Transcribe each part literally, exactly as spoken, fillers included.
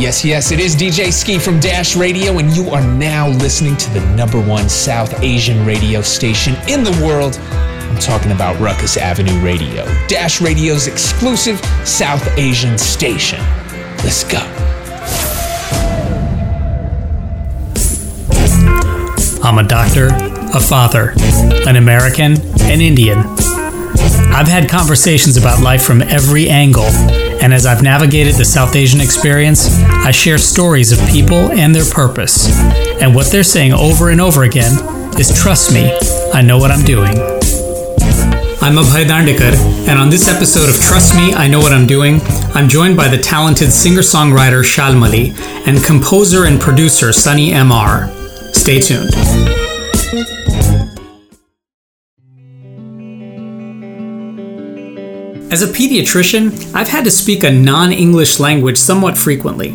Yes, yes, it is D J Ski from Dash Radio, and you are now listening to the number one South Asian radio station in the world. I'm talking about Ruckus Avenue Radio, Dash Radio's exclusive South Asian station. Let's go. I'm a doctor, a father, an American, an Indian. I've had conversations about life from every angle, and as I've navigated the South Asian experience, I share stories of people and their purpose. And what they're saying over and over again is, trust me, I know what I'm doing. I'm Abhay Dandekar, and on this episode of Trust Me, I Know What I'm Doing, I'm joined by the talented singer-songwriter Shalmali and composer and producer Sunny M R. Stay tuned. As a pediatrician, I've had to speak a non-English language somewhat frequently.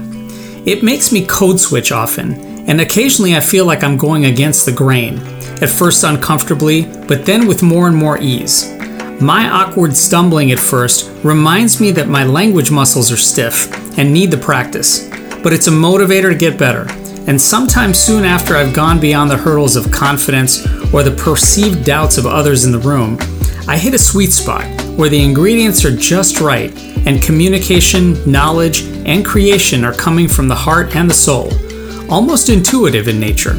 It makes me code switch often, and occasionally I feel like I'm going against the grain, at first uncomfortably, but then with more and more ease. My awkward stumbling at first reminds me that my language muscles are stiff and need the practice, but it's a motivator to get better. And sometime soon after I've gone beyond the hurdles of confidence or the perceived doubts of others in the room, I hit a sweet spot where the ingredients are just right and communication, knowledge, and creation are coming from the heart and the soul, almost intuitive in nature.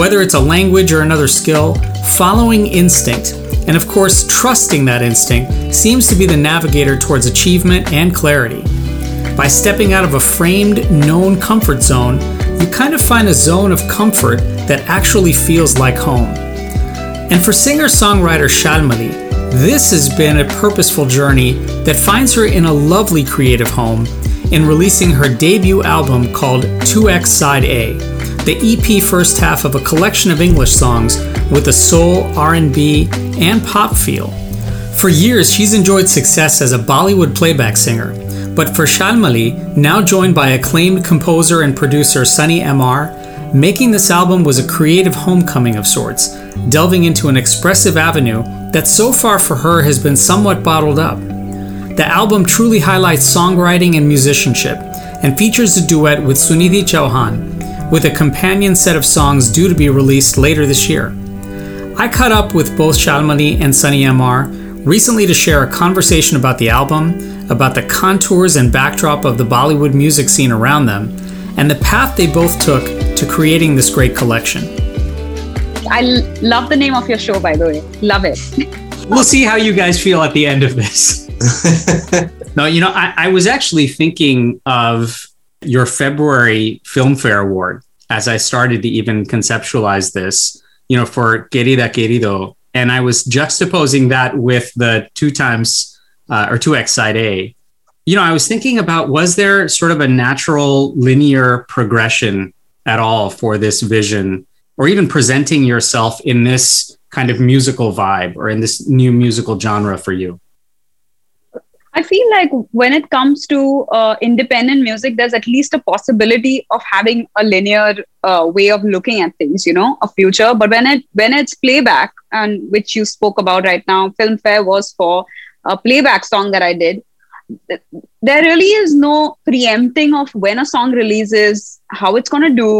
Whether it's a language or another skill, following instinct, and of course trusting that instinct, seems to be the navigator towards achievement and clarity. By stepping out of a framed, known comfort zone, you kind of find a zone of comfort that actually feels like home. And for singer-songwriter Shalmali, this has been a purposeful journey that finds her in a lovely creative home in releasing her debut album called two X Side A, the E P first half of a collection of English songs with a soul, R and B, and pop feel. For years, she's enjoyed success as a Bollywood playback singer, but for Shalmali, now joined by acclaimed composer and producer Sunny M R, making this album was a creative homecoming of sorts, delving into an expressive avenue that so far for her has been somewhat bottled up. The album truly highlights songwriting and musicianship, and features a duet with Sunidhi Chauhan, with a companion set of songs due to be released later this year. I caught up with both Shalmali and Sunny M R recently to share a conversation about the album, about the contours and backdrop of the Bollywood music scene around them, and the path they both took to creating this great collection. I l- love the name of your show, by the way. Love it. We'll see how you guys feel at the end of this. No, you know, I, I was actually thinking of your February Filmfare Award as I started to even conceptualize this, you know, for Querida Querido. And I was juxtaposing that with the two times Uh, or two X Side A. You know, I was thinking about, was there sort of a natural linear progression at all for this vision, or even presenting yourself in this kind of musical vibe or in this new musical genre for you? I feel like when it comes to uh, independent music, there's at least a possibility of having a linear uh, way of looking at things, you know, a future. But when it when it's playback, and which you spoke about right now, Filmfare was for a playback song that I did, there really is no preempting of when a song releases, how it's going to do,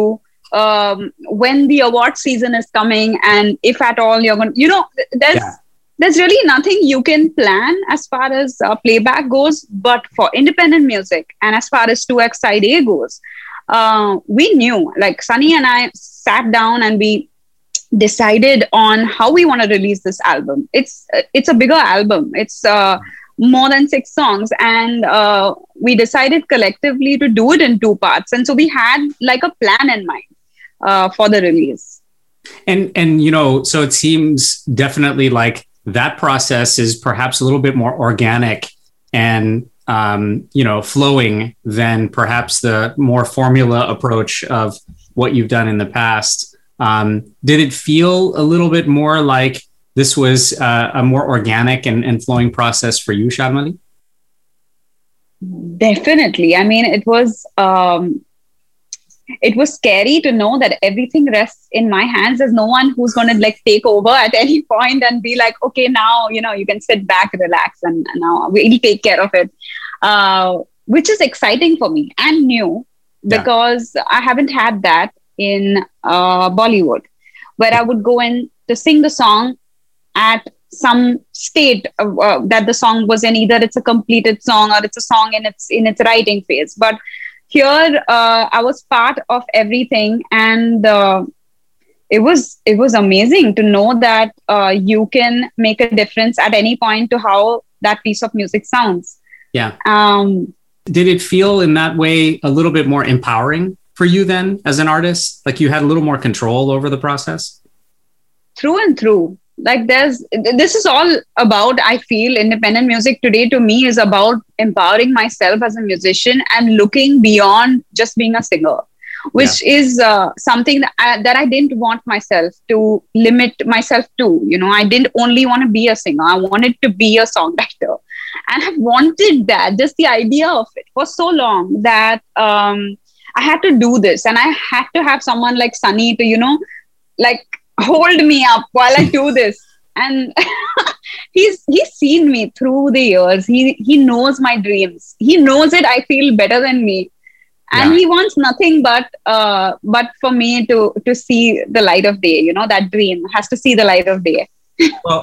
um, when the award season is coming, and if at all you're going to, you know, there's yeah. there's really nothing you can plan as far as uh, playback goes, but for independent music and as far as two X Side A goes, uh, we knew, like Sunny and I sat down and we decided on how we want to release this album. It's it's a bigger album. It's uh, more than six songs. And uh, we decided collectively to do it in two parts. And so we had like a plan in mind uh, for the release. And, and, you know, so it seems definitely like that process is perhaps a little bit more organic and, um, you know, flowing than perhaps the more formula approach of what you've done in the past. Um, did it feel a little bit more like this was uh, a more organic and, and flowing process for you, Shalmali? Definitely. I mean, it was um, it was scary to know that everything rests in my hands. There's no one who's going to like take over at any point and be like, okay, now, you know, you can sit back, relax, and, and now we'll take care of it, uh, which is exciting for me and new. because yeah. I haven't had that in uh, Bollywood, where I would go in to sing the song at some state of, uh, that the song was in. Either it's a completed song or it's a song in its in its writing phase. But here, uh, I was part of everything, and uh, it was it was amazing to know that uh, you can make a difference at any point to how that piece of music sounds. Yeah. Um, Did it feel in that way a little bit more empowering for you then as an artist? Like you had a little more control over the process? Through and through. Like there's, this is all about, I feel independent music today to me is about empowering myself as a musician and looking beyond just being a singer, which yeah. is uh, something that I, that I didn't want myself to limit myself to. You know, I didn't only want to be a singer. I wanted to be a songwriter. And I wanted that, just the idea of it for so long that um, I had to do this. And I had to have someone like Sunny to, you know, like hold me up while I do this. And he's he's seen me through the years. He, he knows my dreams. He knows it, I feel, better than me. And yeah. he wants nothing but uh, but for me to, to see the light of day. You know, that dream has to see the light of day. Well.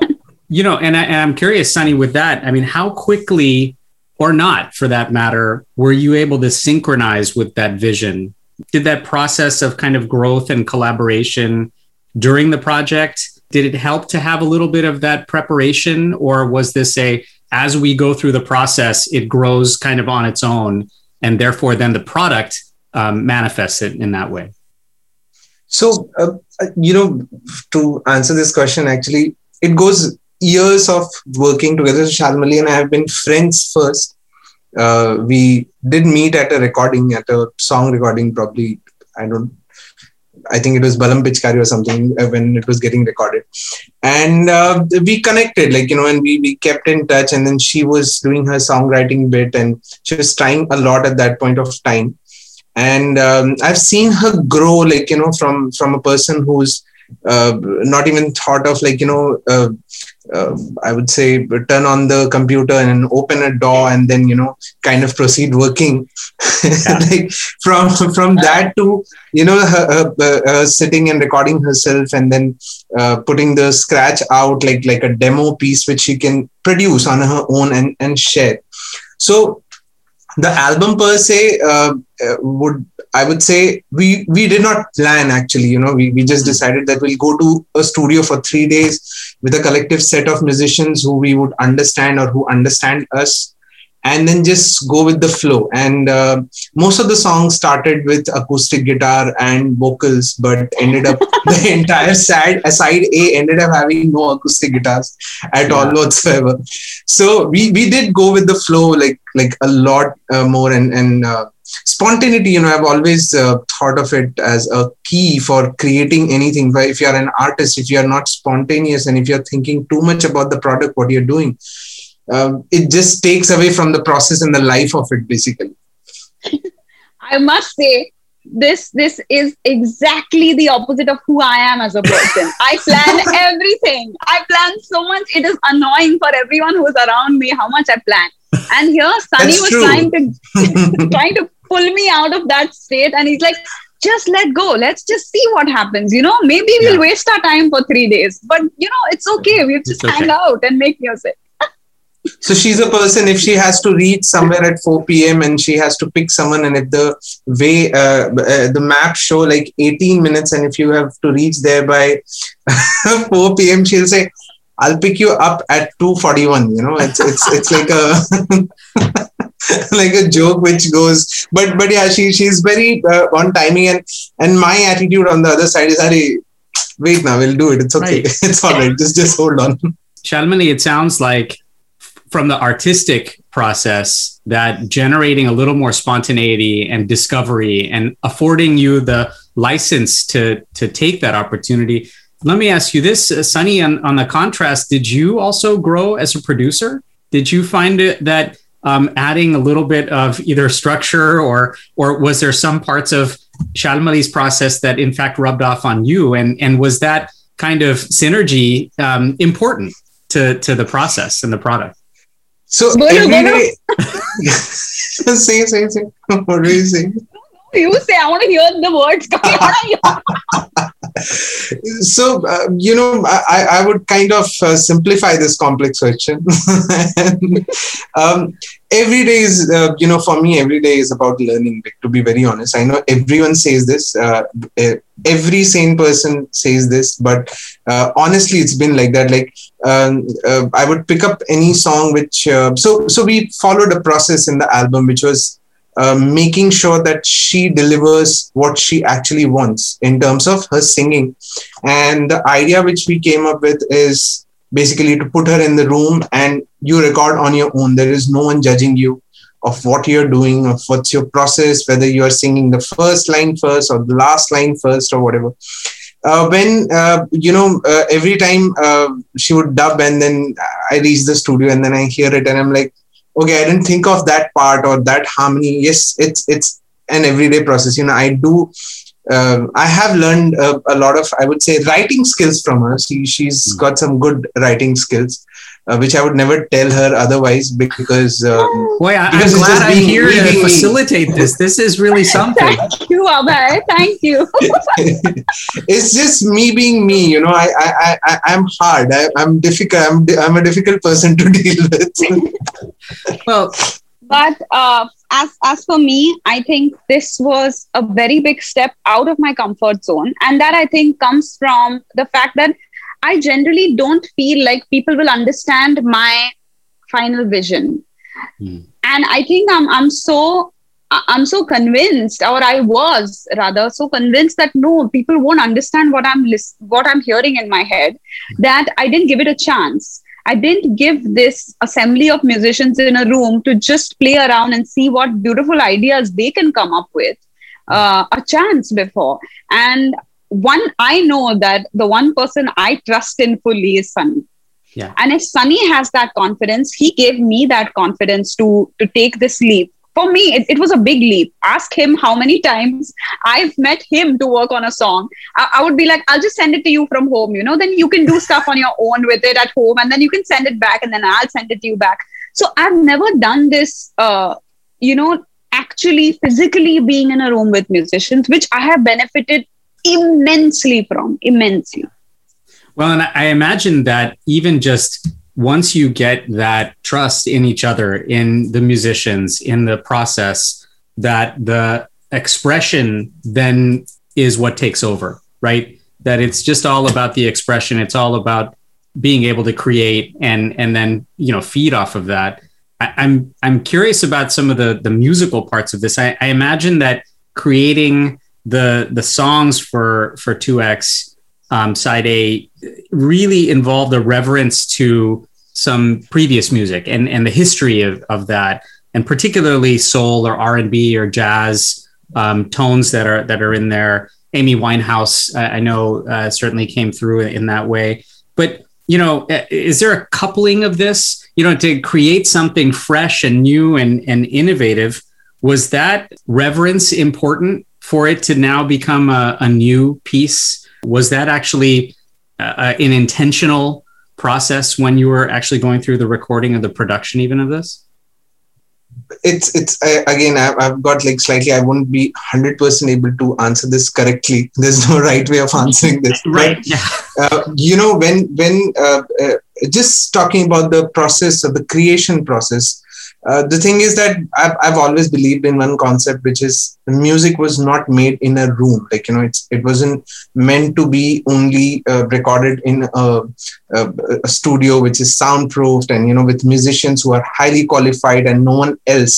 You know, and, I, and I'm curious, Sunny, with that, I mean, how quickly or not, for that matter, were you able to synchronize with that vision? Did that process of kind of growth and collaboration during the project, did it help to have a little bit of that preparation? Or was this a, as we go through the process, it grows kind of on its own, and therefore then the product um, manifests it in that way? So, uh, you know, to answer this question, actually, it goes... years of working together. Shalmali and I have been friends first. Uh, we did meet at a recording, at a song recording, probably, I don't, I think it was Balam Pichkari or something uh, when it was getting recorded. And uh, we connected, like, you know, and we, we kept in touch. And then she was doing her songwriting bit and she was trying a lot at that point of time. And um, I've seen her grow, like, you know, from, from a person who's uh, not even thought of, like, you know, uh, Uh, I would say turn on the computer and open a door and then, you know, kind of proceed working. Yeah. Like from from that to, you know, her, her, her sitting and recording herself and then uh, putting the scratch out like like a demo piece which she can produce on her own and, and share. So the album per se uh, would, I would say we, we did not plan actually, you know, we, we just decided that we'll go to a studio for three days with a collective set of musicians who we would understand or who understand us and then just go with the flow. And uh, most of the songs started with acoustic guitar and vocals, but ended up the entire side, side A ended up having no acoustic guitars at yeah. all whatsoever. So we, we did go with the flow like, like a lot uh, more and, and, uh, spontaneity, you know, I've always uh, thought of it as a key for creating anything. But if you're an artist, if you're not spontaneous and if you're thinking too much about the product, what you're doing, uh, it just takes away from the process and the life of it, basically. I must say, this this is exactly the opposite of who I am as a person. I plan everything. I plan so much. It is annoying for everyone who is around me how much I plan. And here Sunny That's was true. trying to trying to pull me out of that state. And he's like, just let go. Let's just see what happens. You know, maybe yeah. we'll waste our time for three days. But, you know, it's okay. We'll just okay. hang out and make music. So she's a person, if she has to reach somewhere at four p.m. and she has to pick someone and if the way uh, uh, the map show like eighteen minutes and if you have to reach there by four p.m. she'll say, I'll pick you up at two forty-one, you know, it's, it's, it's like a, like a joke which goes, but, but yeah, she, she's very uh, on timing and, and my attitude on the other side is, hey, wait now, we'll do it. It's okay. Right. It's all right. Just, just hold on. Shalmali, it sounds like from the artistic process that generating a little more spontaneity and discovery and affording you the license to, to take that opportunity. Let me ask you this, Sunny, on, on the contrast, did you also grow as a producer? Did you find it that um, adding a little bit of either structure or or was there some parts of Shalmali's process that in fact rubbed off on you? And, and was that kind of synergy um, important to, to the process and the product? So, every day, say, say, say, what were you saying? you say? I want to hear the words coming out of you. So, uh, you know, I, I would kind of uh, simplify this complex question. um, every day is, uh, you know, for me, every day is about learning, to be very honest. I know everyone says this. Uh, every sane person says this. But uh, honestly, it's been like that. Like, um, uh, I would pick up any song which... Uh, so, so we followed a process in the album, which was... Uh, making sure that she delivers what she actually wants in terms of her singing. And the idea which we came up with is basically to put her in the room and you record on your own. There is no one judging you of what you're doing, of what's your process, whether you are singing the first line first or the last line first or whatever. Uh, when, uh, you know, uh, every time uh, she would dub and then I reach the studio and then I hear it and I'm like, okay, I didn't think of that part or that harmony. Yes, it's it's an everyday process. You know, I do, uh, I have learned a, a lot of, I would say, writing skills from her. She, she's mm-hmm. got some good writing skills, uh, which I would never tell her otherwise because... Um, Boy, I, because I'm glad I'm here really to facilitate this. This is really something. Thank you, Abhay. Thank you. It's just me being me, you know. I, I, I, I'm hard. I, I'm difficult. I'm, I'm a difficult person to deal with. Well, but uh, as as for me, I think this was a very big step out of my comfort zone, and that I think comes from the fact that I generally don't feel like people will understand my final vision, mm. and I think I'm I'm so I'm so convinced, or I was rather so convinced that no, people won't understand what I'm list- what I'm hearing in my head, that I didn't give it a chance. I didn't give this assembly of musicians in a room to just play around and see what beautiful ideas they can come up with uh, a chance before. And one, I know that the one person I trust in fully is Sunny. Yeah. And if Sunny has that confidence, he gave me that confidence to, to take this leap. For me, it, it was a big leap. Ask him how many times I've met him to work on a song. I, I would be like, I'll just send it to you from home, you know, then you can do stuff on your own with it at home and then you can send it back and then I'll send it to you back. So I've never done this, uh, you know, actually physically being in a room with musicians, which I have benefited immensely from, immensely. Well, and I imagine that even just... once you get that trust in each other, in the musicians, in the process, that the expression then is what takes over, right? That it's just all about the expression. It's all about being able to create and and then, you know, feed off of that. I, I'm I'm curious about some of the the musical parts of this. I, I imagine that creating the the songs for for two X Um, Side A really involved a reverence to some previous music and, and the history of, of that, and particularly soul or R and B or jazz um, tones that are that are in there. Amy Winehouse, I, I know, uh, certainly came through in that way. But, you know, is there a coupling of this? You know, to create something fresh and new and, and innovative, was that reverence important for it to now become a, a new piece? Was that actually uh, an intentional process when you were actually going through the recording of the production, even of this? It's, it's uh, again, I've, I've got like slightly, I won't be one hundred percent able to answer this correctly. There's no right way of answering this. Right. But, yeah. uh, you know, when, when uh, uh, just talking about the process of the creation process, Uh, the thing is that I've, I've always believed in one concept, which is music was not made in a room. Like, you know, it's, it wasn't meant to be only uh, recorded in a, a, a studio, which is soundproofed and, you know, with musicians who are highly qualified and no one else.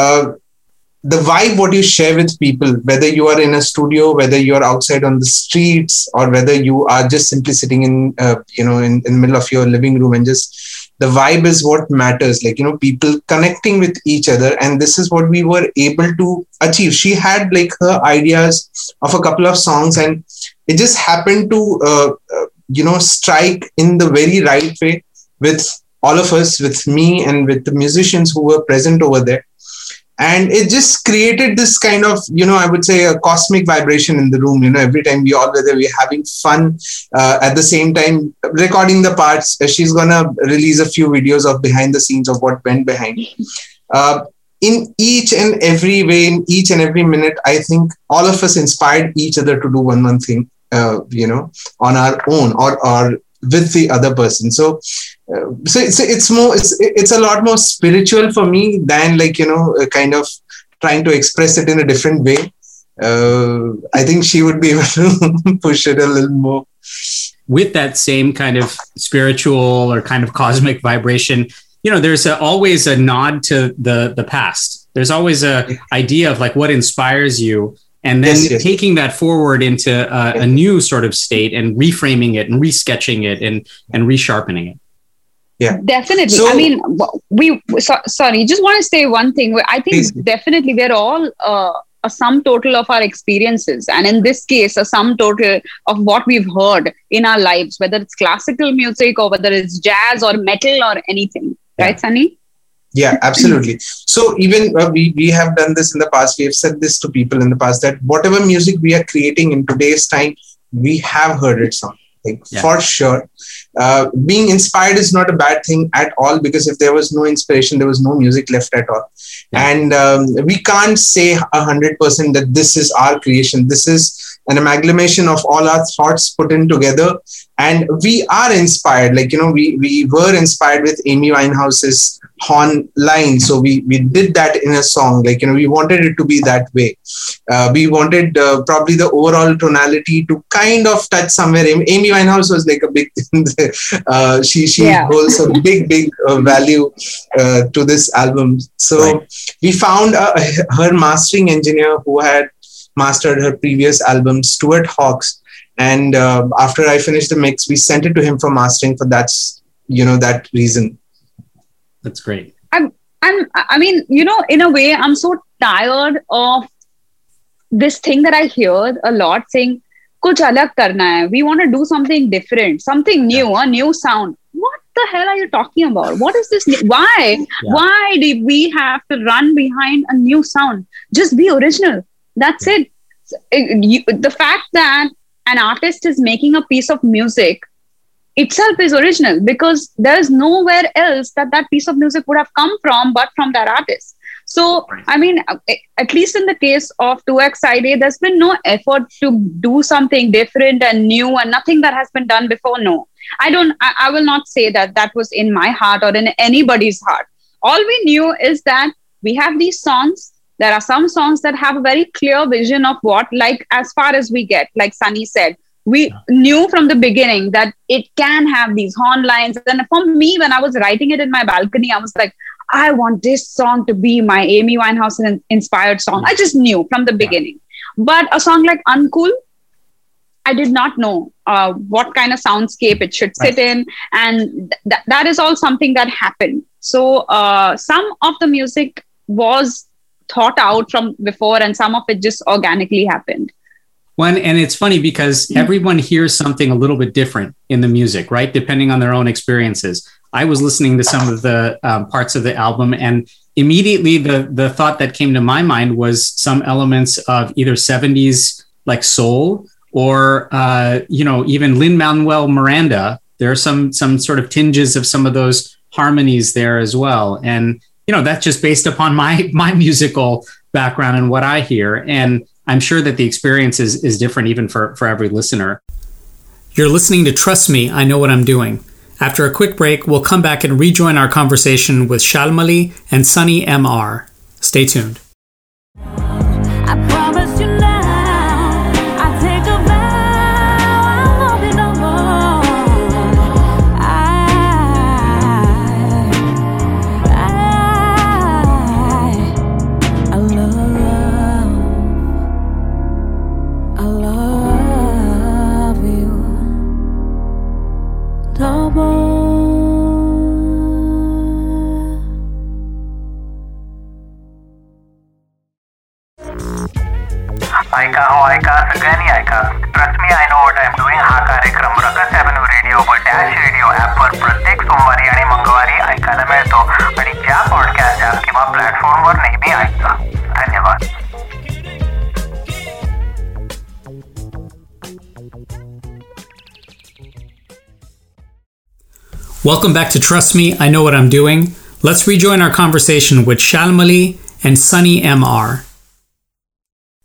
Uh, the vibe, what you share with people, whether you are in a studio, whether you're outside on the streets, or whether you are just simply sitting in, uh, you know, in, in the middle of your living room and just... the vibe is what matters, like, you know, people connecting with each other. And this is what we were able to achieve. She had like her ideas of a couple of songs and it just happened to, uh, uh, you know, strike in the very right way with all of us, with me and with the musicians who were present over there. And it just created this kind of, you know, I would say a cosmic vibration in the room. You know, every time we all were there, we're having fun uh, at the same time, recording the parts. She's going to release a few videos of behind the scenes of what went behind. Uh, in each and every way, in each and every minute, I think all of us inspired each other to do one one thing, uh, you know, on our own or or with the other person. So, uh, so it's it's more it's it's a lot more spiritual for me than like you know kind of trying to express it in a different way. Uh, I think she would be able to push it a little more. With that same kind of spiritual or kind of cosmic vibration, you know, there's a, always a nod to the the past. There's always a idea of like what inspires you, and then yes, yes. taking that forward into a, a new sort of state and reframing it and resketching it and and resharpening it. Yeah, definitely. So, I mean, we so, sorry, just want to say one thing. I think please. Definitely we're all uh, a sum total of our experiences, and in this case, a sum total of what we've heard in our lives, whether it's classical music or whether it's jazz or metal or anything. Right, Sunny? Yeah, absolutely. So even uh, we, we have done this in the past. We have said this to people in the past that whatever music we are creating in today's time, we have heard it some, like yeah. for sure. Uh, being inspired is not a bad thing at all, because if there was no inspiration, there was no music left at all. Yeah. And um, we can't say one hundred percent that this is our creation. This is an amalgamation of all our thoughts put in together. And we are inspired, like, you know, we, we were inspired with Amy Winehouse's horn line. So we, we did that in a song, like, you know, we wanted it to be that way. Uh, we wanted uh, probably the overall tonality to kind of touch somewhere. Amy Winehouse was like a big, uh, she, she yeah. holds a big, big uh, value uh, to this album. So right. we found uh, her mastering engineer who had mastered her previous album, Stuart Hawks. And uh, after I finished the mix, we sent it to him for mastering for that, you know, that reason. That's great. I'm, I'm, I mean, you know, in a way, I'm so tired of this thing that I hear a lot saying, "Kuch alag karna hai." We want to do something different, something new, yeah. a new sound. What the hell are you talking about? What is this? New- Why? Yeah. Why do we have to run behind a new sound? Just be original. That's yeah. it. You, the fact that an artist is making a piece of music itself is original, because there's nowhere else that that piece of music would have come from but from that artist. So, I mean, at least in the case of two X Side A, there's been no effort to do something different and new, and nothing that has been done before. No, I don't, I, I will not say that that was in my heart or in anybody's heart. All we knew is that we have these songs. There are some songs that have a very clear vision of what, like, as far as we get, like Sunny said, we yeah. knew from the beginning that it can have these horn lines. And for me, when I was writing it in my balcony, I was like, I want this song to be my Amy Winehouse inspired song. Yeah. I just knew from the beginning. Yeah. But a song like Uncool, I did not know uh, what kind of soundscape it should sit right. in. And th- that is all something that happened. So uh, some of the music was thought out from before, and some of it just organically happened. One, and it's funny because mm-hmm. everyone hears something a little bit different in the music, right? Depending on their own experiences. I was listening to some of the um, parts of the album, and immediately the the thought that came to my mind was some elements of either seventies like soul, or uh, you know, even Lin-Manuel Miranda. There are some some sort of tinges of some of those harmonies there as well, and you know, that's just based upon my my musical background and what I hear. And I'm sure that the experience is, is different even for, for every listener. You're listening to Trust Me, I Know What I'm Doing. After a quick break, we'll come back and rejoin our conversation with Shalmali and Sunny M R. Stay tuned. I promise you now. Aika ho, aika, सगळ्यांनी ऐका. Trust me, I know what I'm doing. हा कार्यक्रम ruckus avenue radio व dash radio ॲपवर प्रत्येक सोमवारी आणि मंगळवारी ऐकायला मिळतो, आणि ज्या पॉडकास्ट ॲप किंवा प्लॅटफॉर्मवर नेहमी ऐका. धन्यवाद. Welcome back to Trust Me, I Know What I'm Doing. Let's rejoin our conversation with Shalmali and Sunny M R.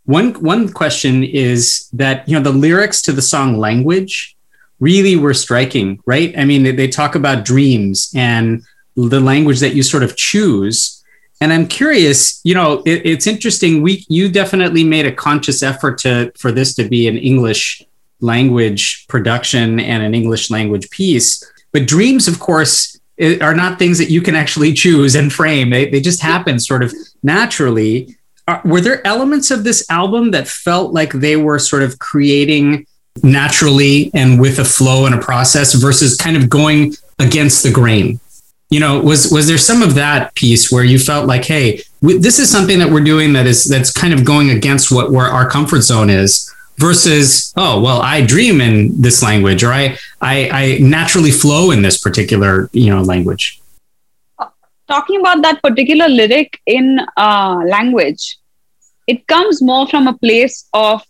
One one question is that, you know, the lyrics to the song Language really were striking, right? I mean, they talk about dreams and the language that you sort of choose. And I'm curious, you know, it, it's interesting. We you definitely made a conscious effort to for this to be an English language production and an English language piece. But dreams, of course, are not things that you can actually choose and frame. They they just happen sort of naturally. Are, were there elements of this album that felt like they were sort of creating naturally and with a flow and a process versus kind of going against the grain? You know, was was there some of that piece where you felt like, hey, we, this is something that we're doing that is that's kind of going against what where our comfort zone is versus, oh, well, I dream in this language, or I I, I naturally flow in this particular, you know, language. Talking about that particular lyric in uh, language, it comes more from a place of,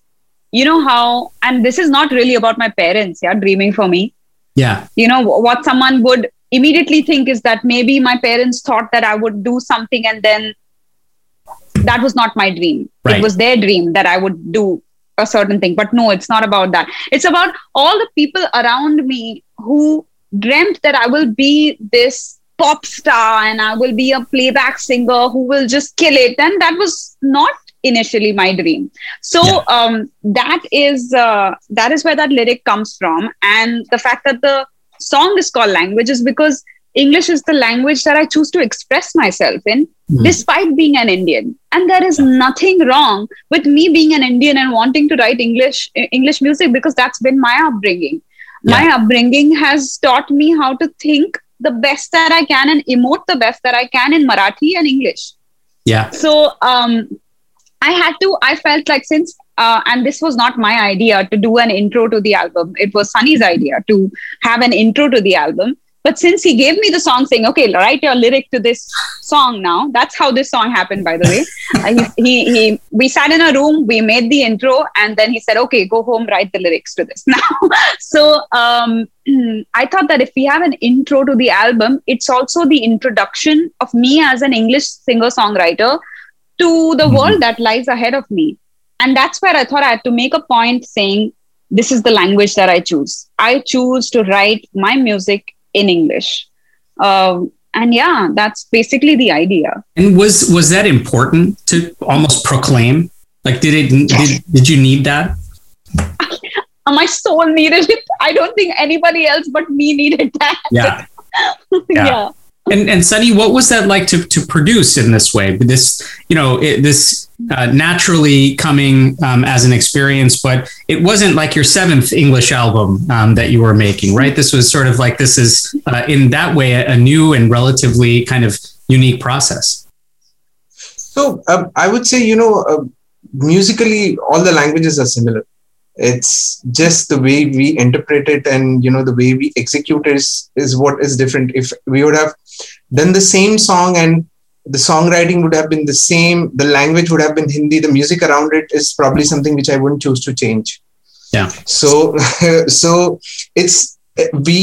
you know how, and this is not really about my parents, yeah, dreaming for me. Yeah. You know, what someone would immediately think is that maybe my parents thought that I would do something and then that was not my dream. Right. It was their dream that I would do a certain thing. But no, it's not about that. It's about all the people around me who dreamt that I will be this pop star and I will be a playback singer who will just kill it. And that was not initially my dream. So yeah. um, that is uh, that is where that lyric comes from. And the fact that the song is called Language is because English is the language that I choose to express myself in, mm-hmm. despite being an Indian. And there is nothing wrong with me being an Indian and wanting to write English English music, because that's been my upbringing. Yeah. My upbringing has taught me how to think the best that I can and emote the best that I can in Marathi and English. Yeah. So um, I had to, I felt like since Uh, and this was not my idea to do an intro to the album. It was Sunny's idea to have an intro to the album. But since he gave me the song saying, okay, write your lyric to this song now. That's how this song happened, by the way. uh, he, he, he, we sat in a room, we made the intro, and then he said, okay, go home, write the lyrics to this now. So um, I thought that if we have an intro to the album, it's also the introduction of me as an English singer-songwriter to the mm-hmm. world that lies ahead of me. And that's where I thought I had to make a point saying, this is the language that I choose. I choose to write my music in English. Um, and yeah, that's basically the idea. And was was that important to almost proclaim? Like, did it? Did, did you need that? My soul needed it. I don't think anybody else but me needed that. Yeah. yeah. yeah. And, and Sunny, what was that like to, to produce in this way? This, you know, it, this uh, naturally coming um, as an experience, but it wasn't like your seventh English album um, that you were making, right? This was sort of like, this is uh, in that way, a, a new and relatively kind of unique process. So um, I would say, you know, uh, musically, all the languages are similar. It's just the way we interpret it and, you know, the way we execute it is, is what is different. If we would have done the same song and the songwriting would have been the same, the language would have been Hindi, the music around it is probably something which I wouldn't choose to change. Yeah. So, so it's, we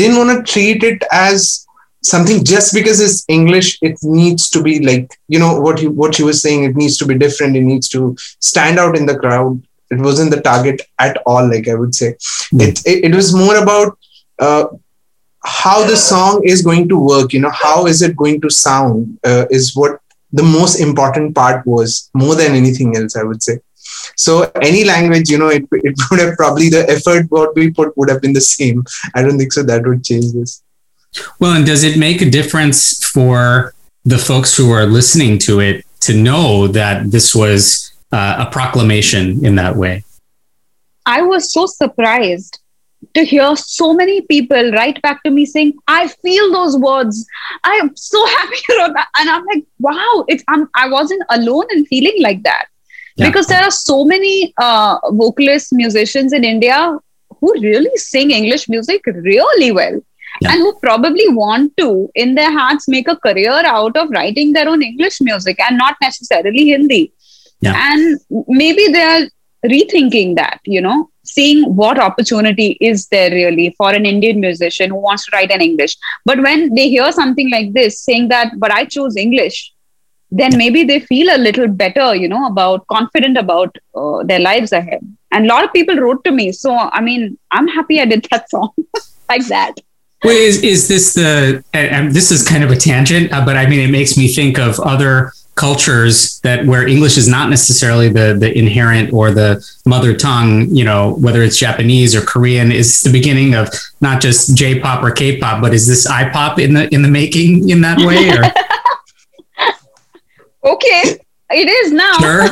didn't want to treat it as something just because it's English, it needs to be like, you know, what you, what you were saying, it needs to be different. It needs to stand out in the crowd. It wasn't the target at all, like I would say. It it, it was more about uh, how the song is going to work, you know, how is it going to sound uh, is what the most important part was, more than anything else, I would say. So any language, you know, it, it would have probably the effort what we put would have been the same. I don't think so that would change this. Well, and does it make a difference for the folks who are listening to it to know that this was Uh, a proclamation in that way? I was so surprised to hear so many people write back to me saying, I feel those words. I am so happy about that. And I'm like, wow, it's, I'm, I wasn't alone in feeling like that. Yeah. Because there are so many uh, vocalists, musicians in India who really sing English music really well. Yeah. And who probably want to, in their hearts, make a career out of writing their own English music and not necessarily Hindi. Yeah. And maybe they're rethinking that, you know, seeing what opportunity is there really for an Indian musician who wants to write in English. But when they hear something like this saying that, but I choose English, then maybe they feel a little better, you know, about confident about uh, their lives ahead. And a lot of people wrote to me. So, I mean, I'm happy I did that song like that. Well, is, is this the, and this is kind of a tangent, uh, but I mean, it makes me think of other cultures that where English is not necessarily the, the inherent or the mother tongue, you know, whether it's Japanese or Korean. Is the beginning of not just J-pop or K-pop, but is this I-pop in the, in the making in that way? Or? Okay, it is now. Sure.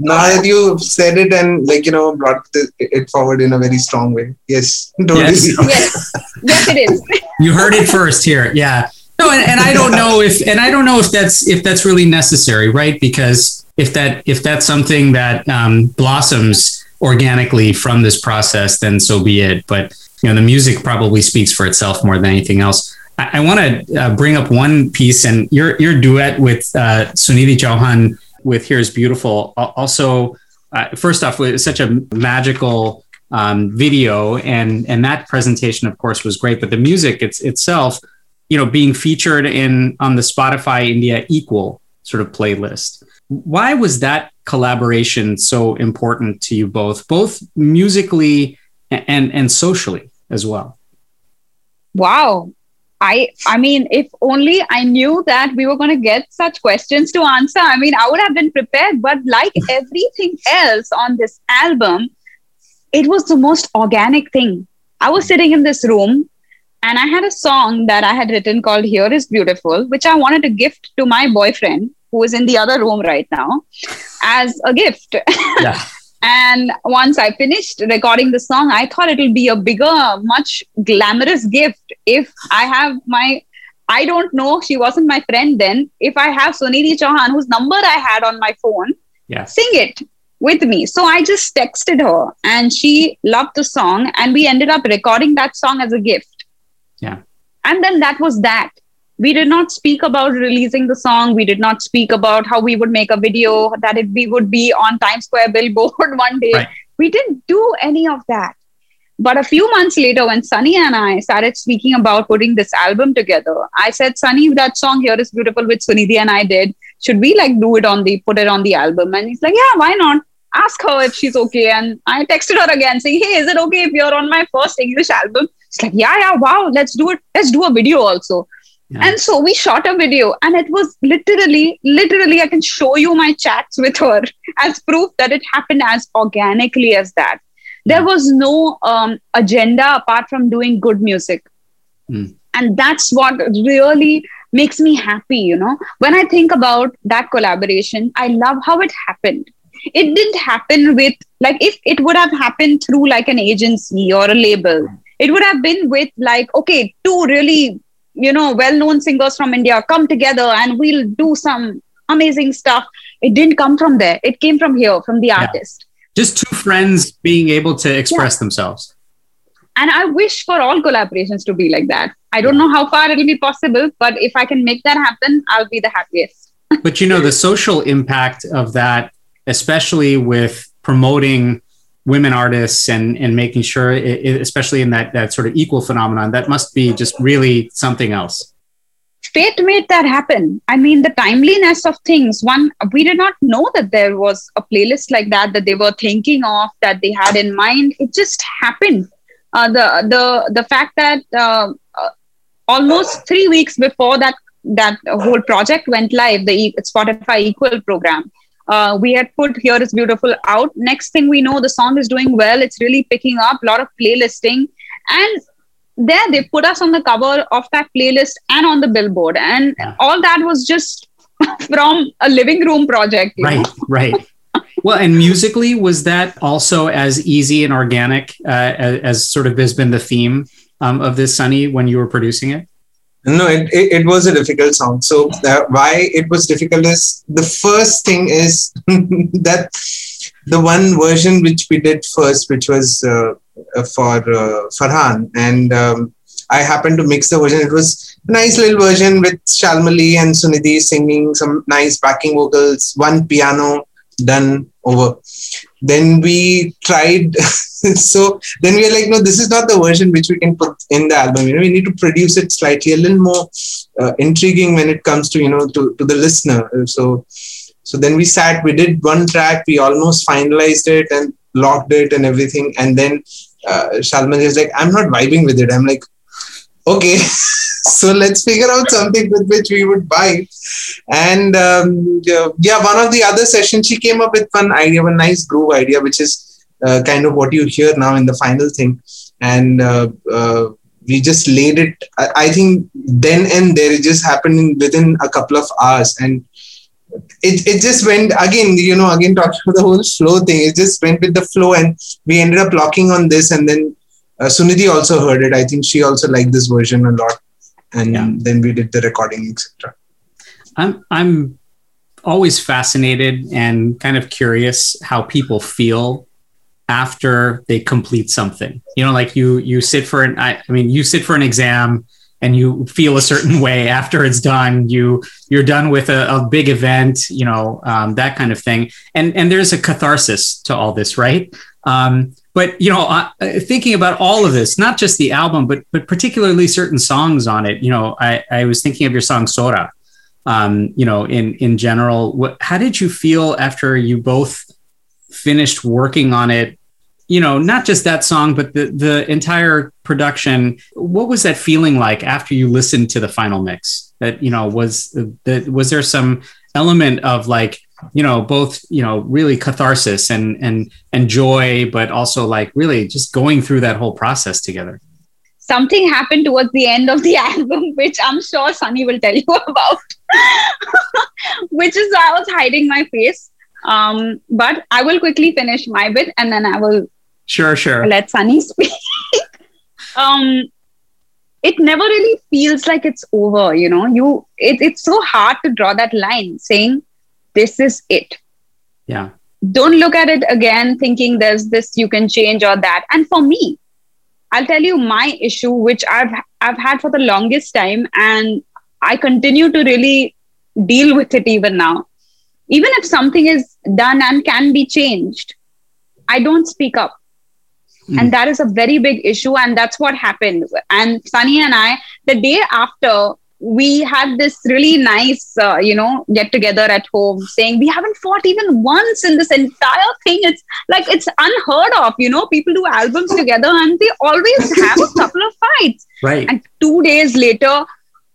Now that you said it and like, you know, brought it forward in a very strong way. Yes. Totally. Yes. yes. Yes, it is. You heard it first here. Yeah. No, and, and I don't know if, and I don't know if that's, if that's really necessary, right? Because if that, if that's something that um, blossoms organically from this process, then so be it. But, you know, the music probably speaks for itself more than anything else. I want to uh, bring up one piece, and your your duet with uh, Sunidhi Chauhan with Here is Beautiful. Also, uh, first off, it was such a magical um, video, and and that presentation, of course, was great. But the music it's, itself, you know, being featured in on the Spotify India Equal sort of playlist. Why was that collaboration so important to you both, both musically and and socially as well? Wow. I I mean, if only I knew that we were going to get such questions to answer. I mean, I would have been prepared. But like everything else on this album, it was the most organic thing. I was sitting in this room and I had a song that I had written called Here is Beautiful, which I wanted to gift to my boyfriend, who is in the other room right now, as a gift. Yeah. And once I finished recording the song, I thought it'll be a bigger, much glamorous gift if I have my, I don't know, she wasn't my friend then. If I have Sunidhi Chauhan, whose number I had on my phone, yeah, sing it with me. So I just texted her and she loved the song and we ended up recording that song as a gift. Yeah. And then that was that. We did not speak about releasing the song. We did not speak about how we would make a video, that it we would be on Times Square Billboard one day. Right. We didn't do any of that. But a few months later, when Sunny and I started speaking about putting this album together, I said, Sunny, that song Here is Beautiful, which Sunidhi and I did, should we like do it on the, put it on the album? And he's like, yeah, why not? Ask her if she's okay. And I texted her again saying, hey, is it okay if you're on my first English album? She's like, yeah, yeah, wow, let's do it. Let's do a video also. Yeah. And so we shot a video and it was literally, literally, I can show you my chats with her as proof that it happened as organically as that. There was no um, agenda apart from doing good music. Mm. And that's what really makes me happy, you know. When I think about that collaboration, I love how it happened. It didn't happen with, like, if it would have happened through like an agency or a label, it would have been with like, okay, two really, you know, well-known singers from India come together and we'll do some amazing stuff. It didn't come from there. It came from here, from the yeah. artist. Just two friends being able to express yeah. themselves. And I wish for all collaborations to be like that. I don't know how far it'll be possible, but if I can make that happen, I'll be the happiest. But you know, the social impact of that, especially with promoting women artists and, and making sure, it, especially in that, that sort of equal phenomenon, that must be just really something else. Fate made that happen. I mean, the timeliness of things. One, we did not know that there was a playlist like that, that they were thinking of, that they had in mind. It just happened. Uh, the, the, the fact that uh, uh, almost three weeks before that, that whole project went live, the Spotify Equal program, Uh, we had put Here is Beautiful out. Next thing we know, the song is doing well. It's really picking up, a lot of playlisting. And there they put us on the cover of that playlist and on the billboard. And yeah. all that was just from a living room project. Right, know? Right. Well, and musically, was that also as easy and organic uh, as, as sort of has been the theme um, of this, Sunny, when you were producing it? No, it, it, it was a difficult song. So uh, why it was difficult is the first thing is that the one version which we did first, which was uh, for uh, Farhan, and um, I happened to mix the version. It was a nice little version with Shalmali and Sunidhi singing, some nice backing vocals, one piano done over. Then we tried, so then we were like, no, this is not the version which we can put in the album. You know, we need to produce it slightly a little more uh, intriguing when it comes to, you know, to, to the listener. So, so then we sat, we did one track, we almost finalized it and locked it and everything. And then uh, Shalmali is like, I'm not vibing with it. I'm like, okay, so let's figure out something with which we would vibe. And um, yeah, one of the other sessions, she came up with one idea, one nice groove idea, which is uh, kind of what you hear now in the final thing. And uh, uh, we just laid it, I, I think then and there, it just happened in, within a couple of hours. And it, it just went, again, you know, again talking about the whole flow thing, it just went with the flow and we ended up locking on this. And then Uh, Sunidhi also heard it. I think she also liked this version a lot. And yeah. Then we did the recording, et cetera. I'm I'm always fascinated and kind of curious how people feel after they complete something. You know, like you you sit for an I, I mean you sit for an exam and you feel a certain way after it's done. You you're done with a, a big event, you know, um, that kind of thing. And and there's a catharsis to all this, right? Um, But, you know, uh, thinking about all of this, not just the album, but but particularly certain songs on it. You know, I, I was thinking of your song Sora, um, you know, in, in general. What, how did you feel after you both finished working on it? You know, not just that song, but the, the entire production. What was that feeling like after you listened to the final mix? That, you know, was that was there some element of like, you know, both, you know, really catharsis and, and, and joy, but also like really just going through that whole process together? Something happened towards the end of the album, which I'm sure Sunny will tell you about, which is I was hiding my face. Um, but I will quickly finish my bit and then I will sure, sure. let Sunny speak. um, it never really feels like it's over, you know, you, it, it's so hard to draw that line saying, this is it. Yeah. Don't look at it again thinking there's this you can change or that. And for me, I'll tell you my issue, which I've I've had for the longest time. And I continue to really deal with it even now. Even if something is done and can be changed, I don't speak up. Mm. And that is a very big issue. And that's what happened. And Sunny and I, the day after, we had this really nice, uh, you know, get together at home saying we haven't fought even once in this entire thing. It's like, it's unheard of, you know, people do albums together and they always have a couple of fights. Right. And two days later,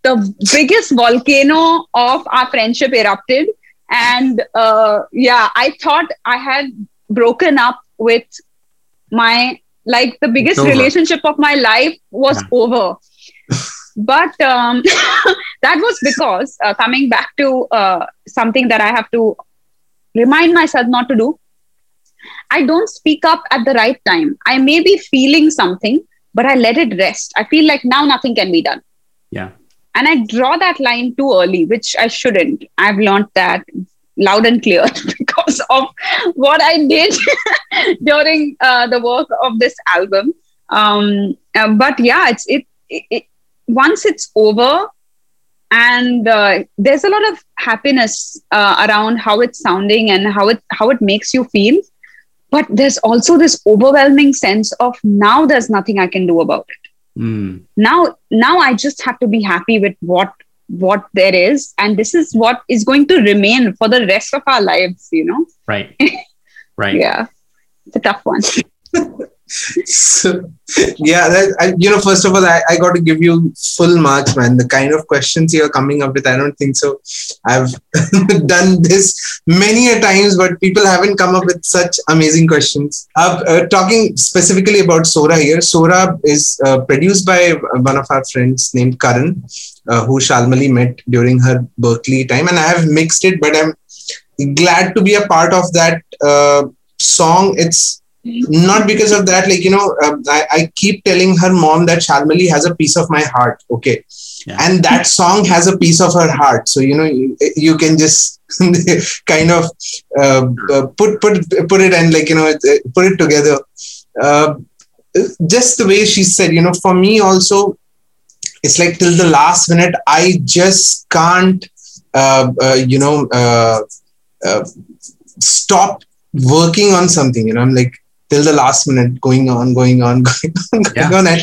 the biggest volcano of our friendship erupted. And uh, yeah, I thought I had broken up with my, like the biggest relationship of my life was yeah. over. But um, that was because uh, coming back to uh, something that I have to remind myself not to do. I don't speak up at the right time. I may be feeling something, but I let it rest. I feel like now nothing can be done. Yeah. And I draw that line too early, which I shouldn't. I've learned that loud and clear because of what I did during uh, the work of this album. Um, uh, but yeah, it's, it, it, it once it's over and uh, there's a lot of happiness uh, around how it's sounding and how it how it makes you feel, but there's also this overwhelming sense of now there's nothing I can do about it. Mm. Now, now I just have to be happy with what what there is, and this is what is going to remain for the rest of our lives. You know, right, right, yeah, it's a tough one. So, yeah, that, I, you know, first of all, I, I got to give you full marks, man. The kind of questions you're coming up with, I don't think so. I've done this many a times, but people haven't come up with such amazing questions. Uh, uh, talking specifically about Sora here, Sora is uh, produced by one of our friends named Karan, uh, who Shalmali met during her Berkeley time. And I have mixed it, but I'm glad to be a part of that uh, song. It's not because of that, like, you know, uh, I, I keep telling her mom that Shalmali has a piece of my heart, okay? Yeah. And that song has a piece of her heart. So, you know, you, you can just kind of uh, uh, put put put it and, like, you know, put it together. Uh, just the way she said, you know, for me also, it's like till the last minute, I just can't, uh, uh, you know, uh, uh, stop working on something, you know, I'm like till the last minute going on, going on, going on, going yeah. on. And,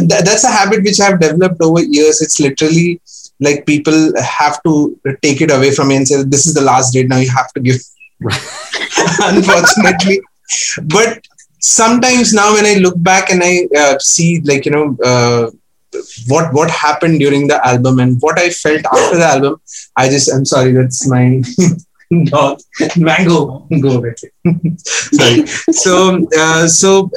and th- that's a habit which I've developed over years. It's literally like people have to take it away from me and say, this is the last date. Now you have to give, unfortunately. But sometimes now when I look back and I uh, see like, you know, uh, what what happened during the album and what I felt after the album, I just, I'm sorry, that's my dog. Mango, go away. Sorry. So, uh, so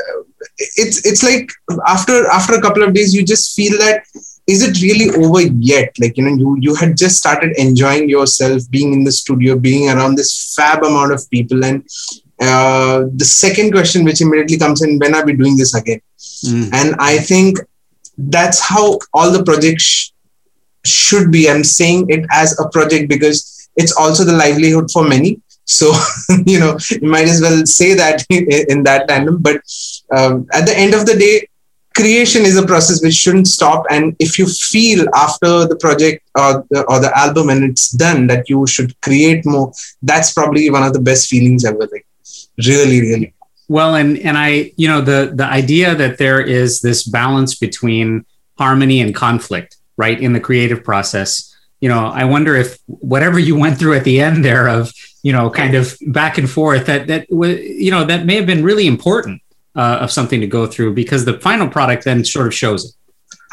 it's it's like after after a couple of days, you just feel that, is it really over yet? Like, you know, you, you had just started enjoying yourself, being in the studio, being around this fab amount of people. And uh, the second question which immediately comes in, when are we doing this again? Mm. And I think that's how all the projects sh- should be. I'm saying it as a project because it's also the livelihood for many. So, you know, you might as well say that in, in that tandem. But um, at the end of the day, creation is a process which shouldn't stop. And if you feel after the project or the, or the album and it's done that you should create more, that's probably one of the best feelings ever. Like, really, really. Well, and and I, you know, the the idea that there is this balance between harmony and conflict, right, in the creative process, you know, I wonder if whatever you went through at the end there of, you know, kind of back and forth, that, that you know, that may have been really important uh, of something to go through because the final product then sort of shows it.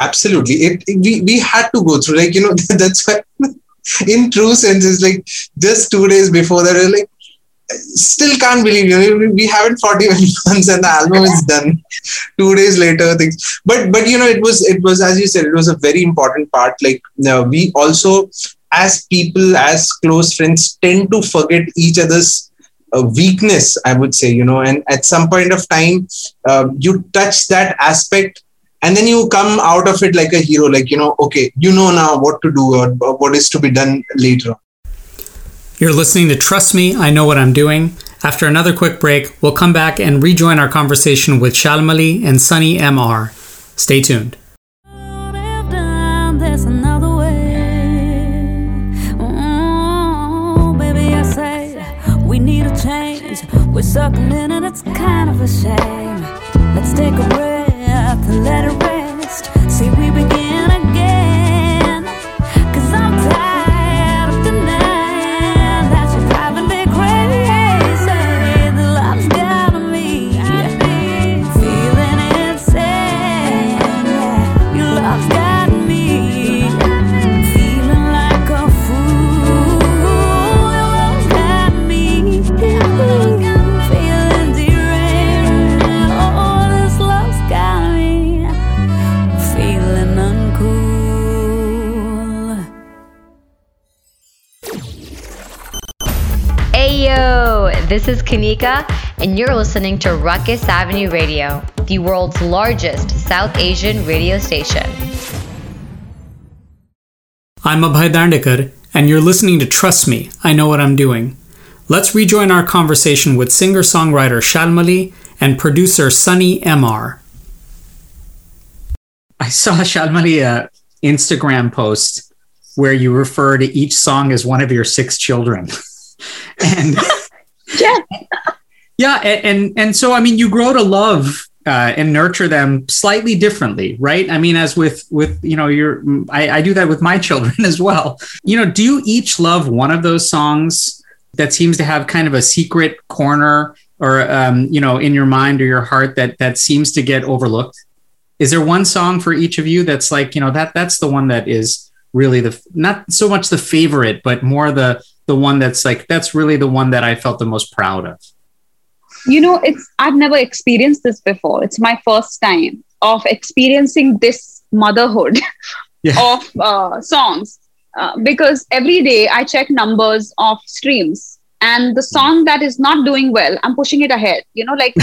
Absolutely. It, it, we, we had to go through, like, you know, that's why in true sense, it's like just two days before that, we're like, still can't believe, you know, we haven't fought even once and the album is done. Two days later, things. But but you know, it was it was as you said, it was a very important part. Like uh, we also, as people, as close friends, tend to forget each other's uh, weakness. I would say, you know, and at some point of time, uh, you touch that aspect. And then you come out of it like a hero. Like, you know, okay, you know now what to do or, or what is to be done later on. You're listening to Trust Me, I Know What I'm Doing. After another quick break, we'll come back and rejoin our conversation with Shalmali and Sunny M R. Stay tuned. This is Kanika, and you're listening to Ruckus Avenue Radio, the world's largest South Asian radio station. I'm Abhay Dandekar, and you're listening to Trust Me, I Know What I'm Doing. Let's rejoin our conversation with singer-songwriter Shalmali and producer Sunny M R. I saw Shalmali uh, Instagram post where you refer to each song as one of your six children. and... Yeah. yeah. And, and so, I mean, you grow to love uh, and nurture them slightly differently, right? I mean, as with, with, you know, your, I, I do that with my children as well. You know, do you each love one of those songs that seems to have kind of a secret corner or, um, you know, in your mind or your heart that, that seems to get overlooked? Is there one song for each of you that's like, you know, that, that's the one that is really the, not so much the favorite, but more the, the one that's like, that's really the one that I felt the most proud of? You know, it's, I've never experienced this before. It's my first time of experiencing this motherhood yeah. of uh, songs uh, because every day I check numbers of streams and the song that is not doing well, I'm pushing it ahead, you know, like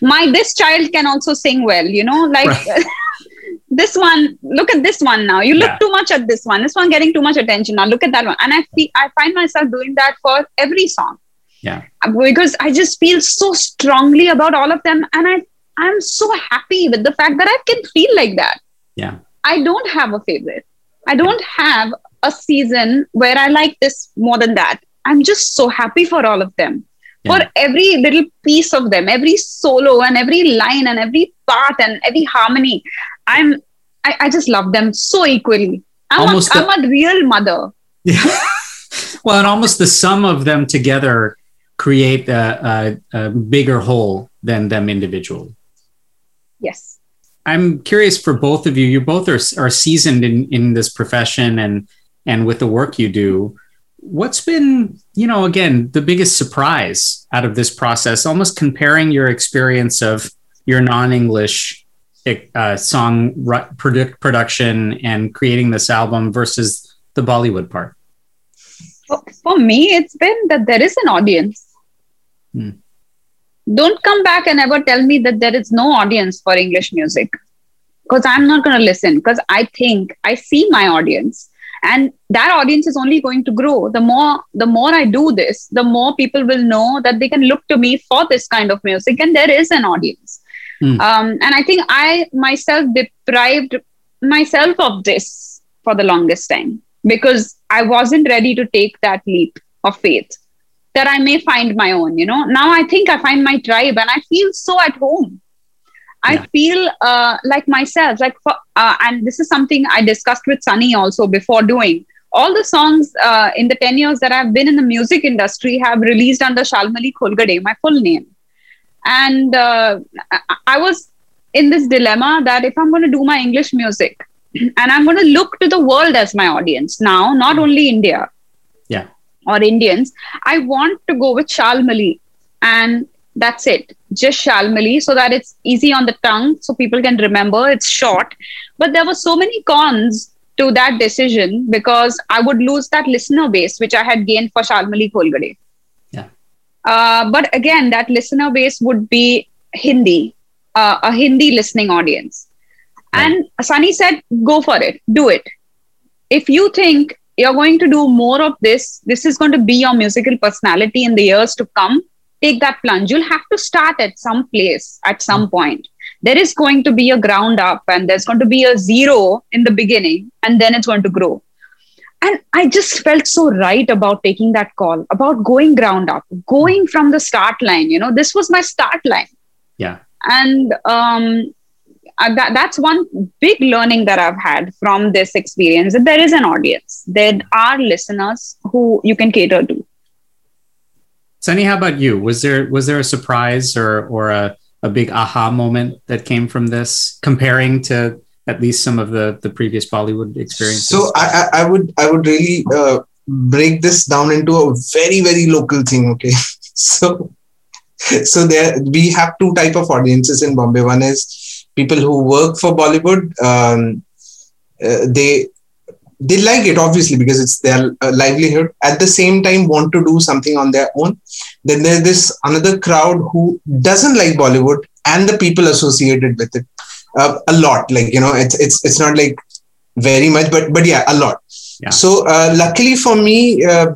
my, this child can also sing well, you know, like right. This one, look at this one now. You look yeah. too much at this one. This one getting too much attention now. Look at that one. And I feel, I find myself doing that for every song. Yeah. Because I just feel so strongly about all of them. And I, I'm so happy with the fact that I can feel like that. Yeah. I don't have a favorite. I don't have a season where I like this more than that. I'm just so happy for all of them. yeah. for every little piece of them, every solo and every line and every part and every harmony. I'm, I, I just love them so equally. I'm, almost a, the, I'm a real mother. Yeah. Well, and almost the sum of them together create a, a, a bigger whole than them individually. Yes. I'm curious for both of you. You both are are seasoned in, in this profession and and with the work you do. What's been, you know, again, the biggest surprise out of this process, almost comparing your experience of your non-English uh, song produ- production and creating this album versus the Bollywood part? For me, it's been that there is an audience. Hmm. Don't come back and ever tell me that there is no audience for English music, because I'm not going to listen, because I think I see my audience, and that audience is only going to grow. The more, the more I do this, the more people will know that they can look to me for this kind of music, and there is an audience. Mm. Um, and I think I myself deprived myself of this for the longest time, because I wasn't ready to take that leap of faith that I may find my own, you know. Now I think I find my tribe and I feel so at home. I yeah. feel uh, like myself, like, for, uh, and this is something I discussed with Sunny also before doing. All the songs uh, in the ten years that I've been in the music industry have released under Shalmali Kholgade, my full name. And uh, I was in this dilemma that if I'm going to do my English music and I'm going to look to the world as my audience now, not only India. Yeah. Or Indians, I want to go with Shalmali, and that's it. Just Shalmali, so that it's easy on the tongue, so people can remember. It's short, but there were so many cons to that decision, because I would lose that listener base which I had gained for Shalmali Kholgade. Yeah. Uh, but again, that listener base would be Hindi, uh, a Hindi listening audience. Yeah. And Sunny said, "Go for it, do it. If you think you're going to do more of this, this is going to be your musical personality in the years to come, take that plunge. You'll have to start at some place, at some point. There is going to be a ground up, and there's going to be a zero in the beginning, and then it's going to grow." And I just felt so right about taking that call, about going ground up, going from the start line. You know, this was my start line. Yeah. And um, Uh, that, that's one big learning that I've had from this experience, that there is an audience. There are listeners who you can cater to. Sunny, how about you? Was there was there a surprise or or a, a big aha moment that came from this, comparing to at least some of the, the previous Bollywood experiences? So I, I, I would I would really uh, break this down into a very, very local thing. Okay, so so there we have two type of audiences in Bombay. One is people who work for Bollywood. um, uh, they they like it, obviously, because it's their uh, livelihood. At the same time, want to do something on their own. Then there's this another crowd who doesn't like Bollywood and the people associated with it uh, a lot. Like, you know, it's it's it's not like very much, but but yeah, a lot. Yeah. So uh, luckily for me, uh,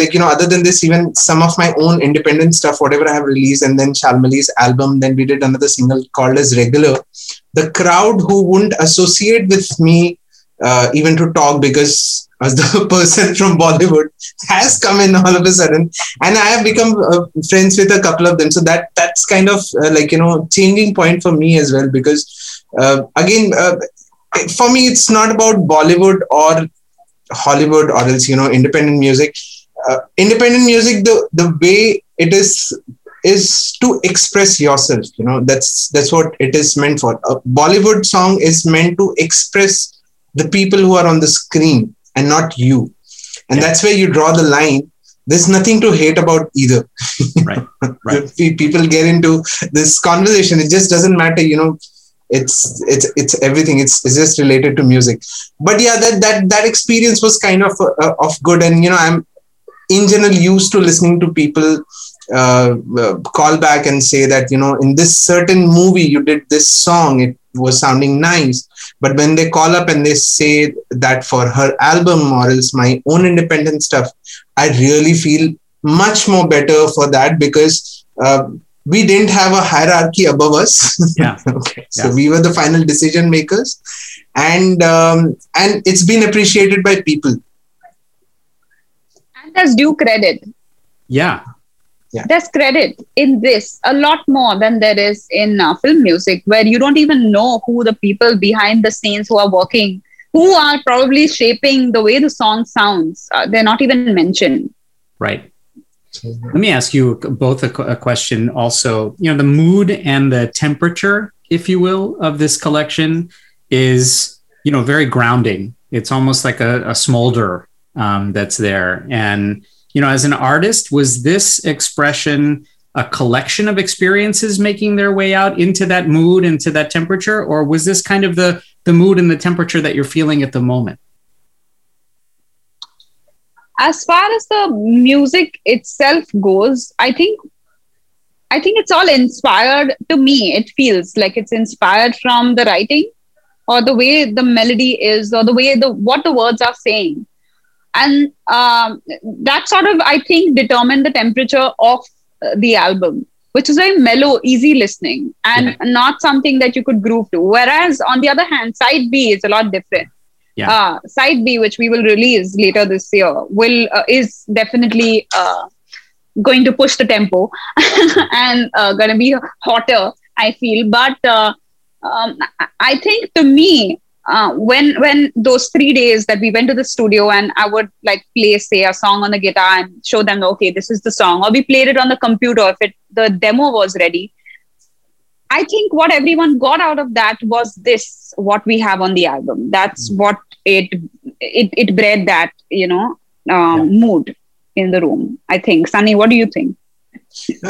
like, you know, other than this, even some of my own independent stuff, whatever I have released, and then Shalmali's album, then we did another single called As Regular. The crowd who wouldn't associate with me uh, even to talk, because as the person from Bollywood has come in all of a sudden, and I have become uh, friends with a couple of them. So that that's kind of uh, like, you know, changing point for me as well, because uh, again, uh, for me, it's not about Bollywood or Hollywood or else, you know, independent music. Uh, independent music, the the way it is is to express yourself. You know, that's that's what it is meant for. A Bollywood song is meant to express the people who are on the screen and not you. And yeah. that's where you draw the line. There's nothing to hate about either. Right. Right. People get into this conversation. It just doesn't matter. You know. It's it's it's everything. It's it's just related to music. But yeah, that that that experience was kind of uh, of good. And you know, I'm in general used to listening to people uh, uh, call back and say that, you know, in this certain movie you did this song, it was sounding nice. But when they call up and they say that for her album or else my own independent stuff, I really feel much more better for that, because Uh, we didn't have a hierarchy above us. Yeah. Okay. So yeah. we were the final decision makers, and um, and it's been appreciated by people. And that's due credit. Yeah. Yeah. There's credit in this a lot more than there is in uh, film music, where you don't even know who the people behind the scenes who are working, who are probably shaping the way the song sounds. Uh, they're not even mentioned. Right. Let me ask you both a, a question also. You know, the mood and the temperature, if you will, of this collection is, you know, very grounding. It's almost like a, a smolder um, that's there. And, you know, as an artist, was this expression a collection of experiences making their way out into that mood, into that temperature? Or was this kind of the, the mood and the temperature that you're feeling at the moment? As far as the music itself goes, I think I think it's all inspired. To me, it feels like it's inspired from the writing or the way the melody is or the way the what the words are saying. And um, that sort of, I think, determined the temperature of the album, which is very mellow, easy listening and yeah. not something that you could groove to. Whereas on the other hand, Side B is a lot different. Yeah. Uh, Side B, which we will release later this year, will uh, is definitely uh, going to push the tempo and uh, going to be hotter, I feel. But uh, um, I think to me, uh, when when those three days that we went to the studio and I would like play, say, a song on the guitar and show them, okay, this is the song, or we played it on the computer if it, the demo was ready. I think what everyone got out of that was this, what we have on the album. That's mm-hmm. what it, it, it bred that, you know, um, yeah. mood in the room, I think. Sunny, what do you think?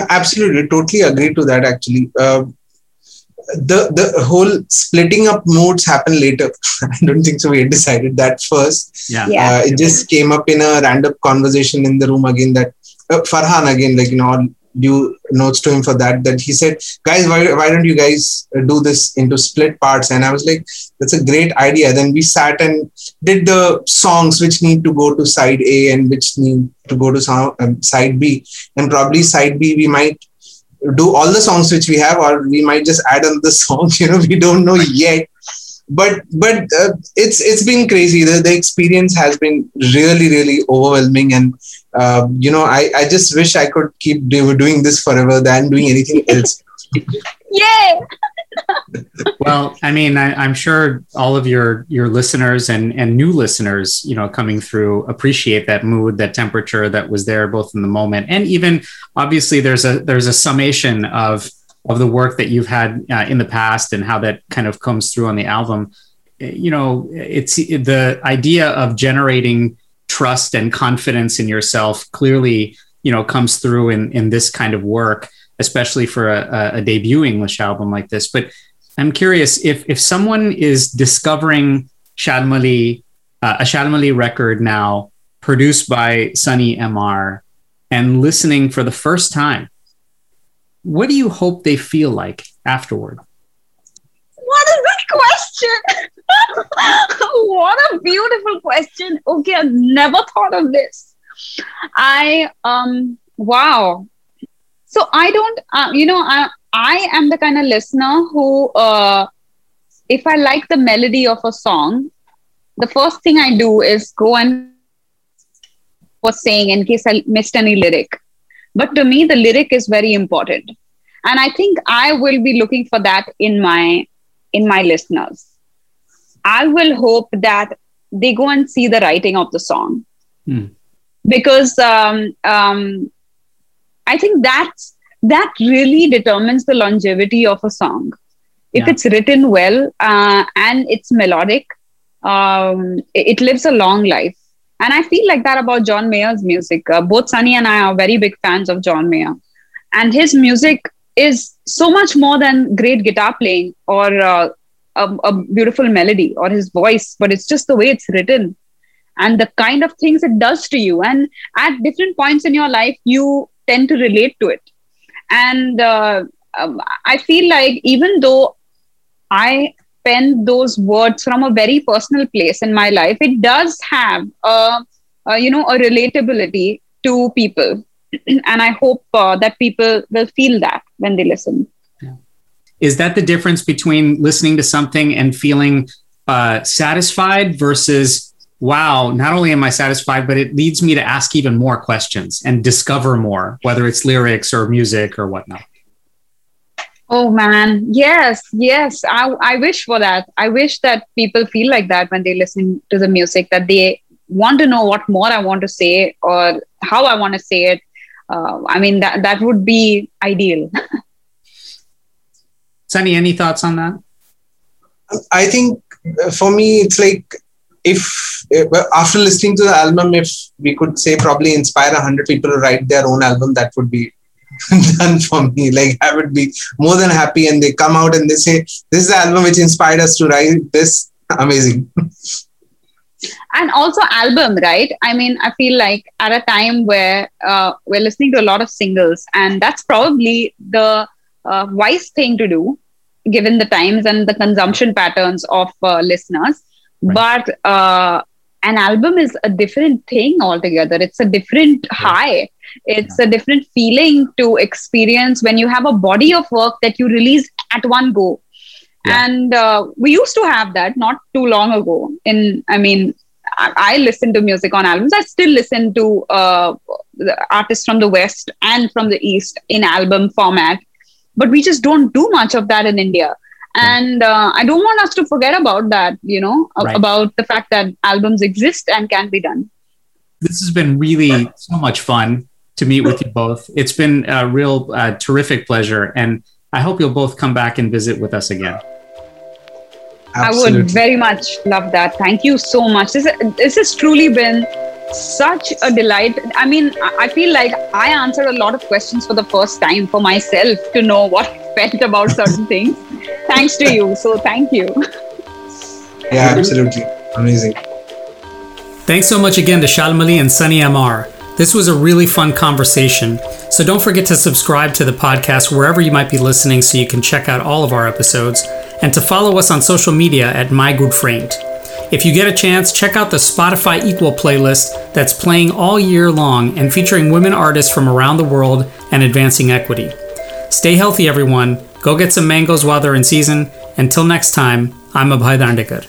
Absolutely. Totally agree to that, actually. Uh, the, the whole splitting up moods happen later. I don't think so. We had decided that first. Yeah. yeah. Uh, it just came up in a random conversation in the room again that uh, Farhan again, like, you know, due notes to him for that, that he said, guys, why, why don't you guys do this into split parts? And I was like, that's a great idea. Then we sat and did the songs which need to go to Side A and which need to go to so- um, Side B. And probably Side B, we might do all the songs which we have, or we might just add on the song, you know, we don't know yet. But but uh, it's it's been crazy. The, the experience has been really, really overwhelming. And, uh, you know, I, I just wish I could keep doing this forever than doing anything else. Yay! Well, I mean, I, I'm sure all of your your listeners and, and new listeners, you know, coming through appreciate that mood, that temperature that was there both in the moment. And even obviously there's a there's a summation of of the work that you've had uh, in the past and how that kind of comes through on the album. You know, it's it, the idea of generating trust and confidence in yourself clearly, you know, comes through in, in this kind of work, especially for a, a debut English album like this. But I'm curious if, if someone is discovering Shalmali, uh, a Shalmali record now produced by Sunny M R and listening for the first time, what do you hope they feel like afterward? What a good question. What a beautiful question. Okay, I've never thought of this. I, um, wow. So I don't, uh, you know, I, I am the kind of listener who, uh, if I like the melody of a song, the first thing I do is go and was saying in case I missed any lyric. But to me, the lyric is very important. And I think I will be looking for that in my in my listeners. I will hope that they go and see the writing of the song. Mm. Because um, um, I think that's, that really determines the longevity of a song. If yeah. it's written well uh, and it's melodic, um, it, it lives a long life. And I feel like that about John Mayer's music. Uh, both Sunny and I are very big fans of John Mayer. And his music is so much more than great guitar playing or uh, a, a beautiful melody or his voice. But it's just the way it's written and the kind of things it does to you. And at different points in your life, you tend to relate to it. And uh, um, I feel like even though I... pen those words from a very personal place in my life, it does have a, a you know, a relatability to people. And I hope uh, that people will feel that when they listen. Yeah. Is that the difference between listening to something and feeling uh, satisfied versus wow, not only am I satisfied, but it leads me to ask even more questions and discover more, whether it's lyrics or music or whatnot. Oh, man. Yes, yes. I, I wish for that. I wish that people feel like that when they listen to the music, that they want to know what more I want to say or how I want to say it. Uh, I mean, that, that would be ideal. Sunny, any thoughts on that? I think for me, it's like if after listening to the album, if we could say probably inspire one hundred people to write their own album, that would be done for me. Like I would be more than happy, and they come out and they say, this is the album which inspired us to write this. Amazing. And also album, right? I mean, I feel like at a time where uh, we're listening to a lot of singles, and that's probably the uh, wise thing to do, given the times and the consumption patterns of uh, listeners. Right. But uh, an album is a different thing altogether. It's a different yeah. high. It's yeah. a different feeling to experience when you have a body of work that you release at one go. Yeah. And uh, we used to have that not too long ago. In I mean, I, I listen to music on albums. I still listen to uh, artists from the West and from the East in album format. But we just don't do much of that in India. And uh, I don't want us to forget about that, you know, right. about the fact that albums exist and can be done. This has been really so much fun to meet with you both. It's been a real uh, terrific pleasure. And I hope you'll both come back and visit with us again. Absolutely. I would very much love that. Thank you so much. This, this has truly been such a delight. I mean, I feel like I answered a lot of questions for the first time for myself to know what I felt about certain things. Thanks to you. So thank you. Yeah, absolutely. Amazing. Thanks so much again to Shalmali and Sunny M R. This was a really fun conversation. So don't forget to subscribe to the podcast wherever you might be listening so you can check out all of our episodes, and to follow us on social media at My Good Friend. If you get a chance, check out the Spotify Equal playlist that's playing all year long and featuring women artists from around the world and advancing equity. Stay healthy, everyone. Go get some mangoes while they're in season. Until next time, I'm Abhay Dandekar.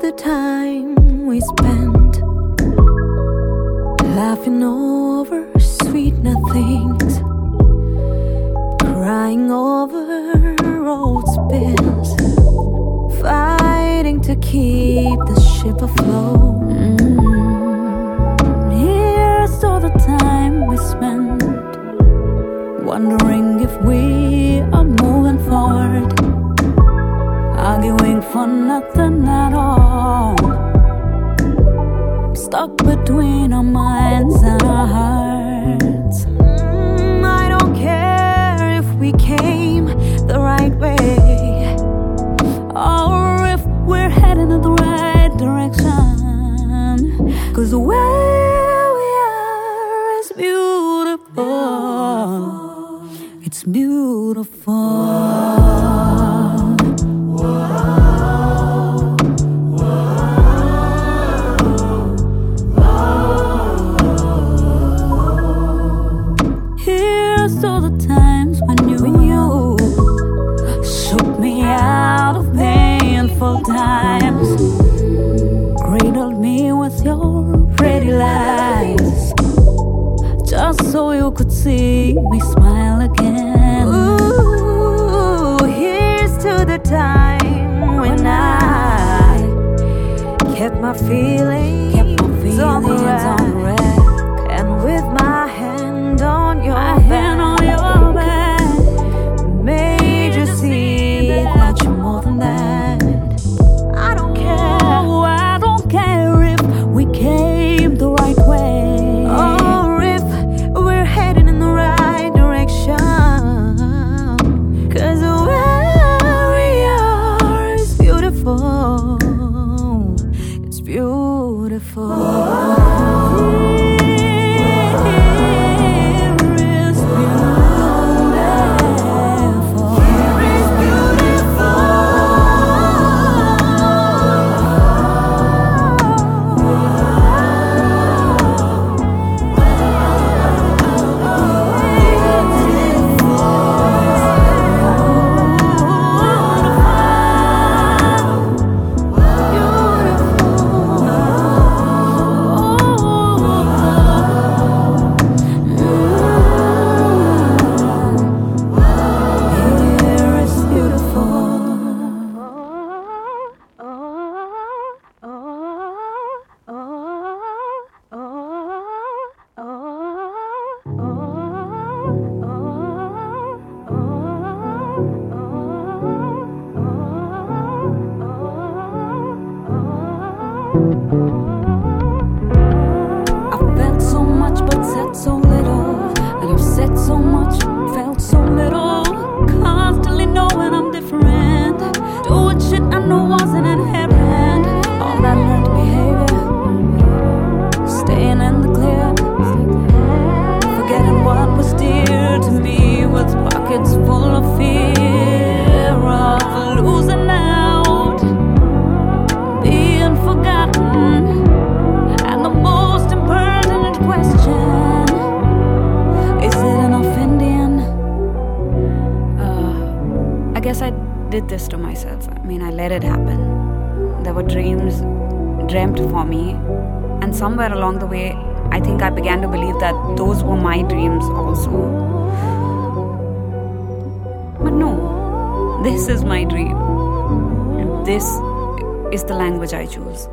The time we spent laughing over sweet nothings, crying over old spills, fighting to keep the ship afloat. Mm-hmm. Here's all the time we spent wondering if we are moving forward, arguing for nothing at all, stuck between our minds and our hearts. Mm, I don't care if we came the right way, or if we're heading in the right direction, 'cause where we are is beautiful. It's beautiful. Times cradled me with your pretty lies, just so you could see me smile again. Ooh, here's to the time when I kept my feelings, kept my feelings on wreck, on wreck, and with my hand on your my back, hand on your back, made you see that you're more than that. Came the right way, or if we're heading in the right direction, 'cause where we are is beautiful. It's beautiful. Whoa. did this to myself. I mean, I let it happen. There were dreams dreamt for me, and somewhere along the way, I think I began to believe that those were my dreams also. But no, this is my dream. And this is the language I choose.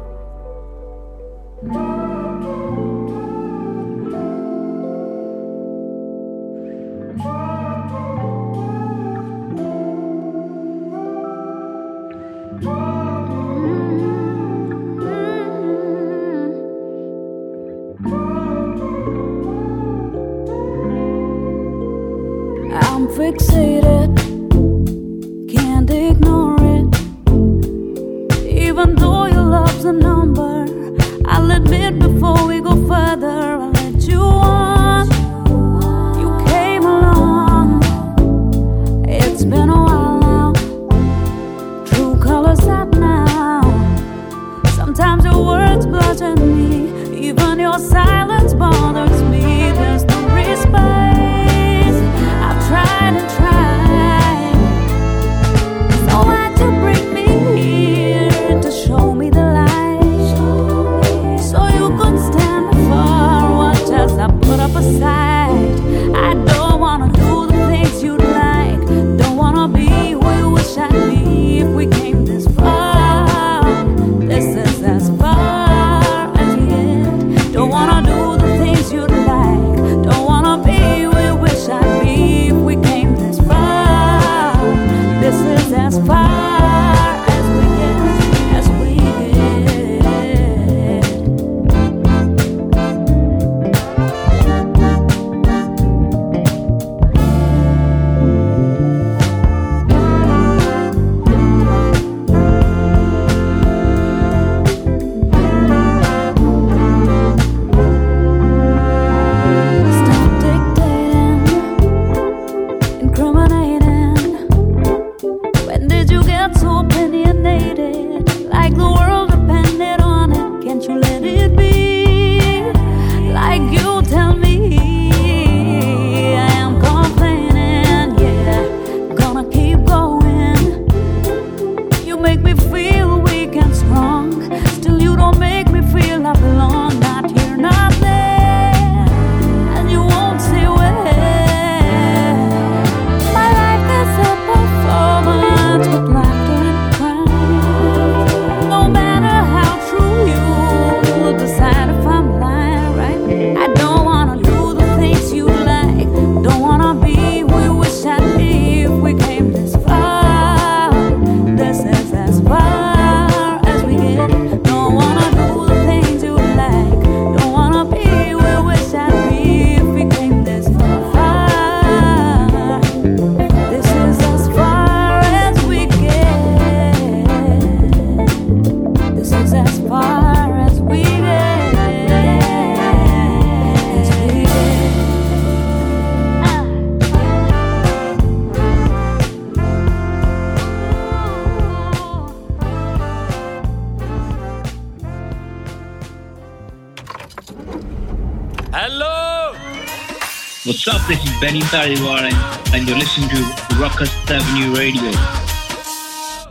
What's up, this is Benny Parivaar and, and you're listening to Ruckus Avenue Radio.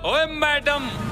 Oh, madam!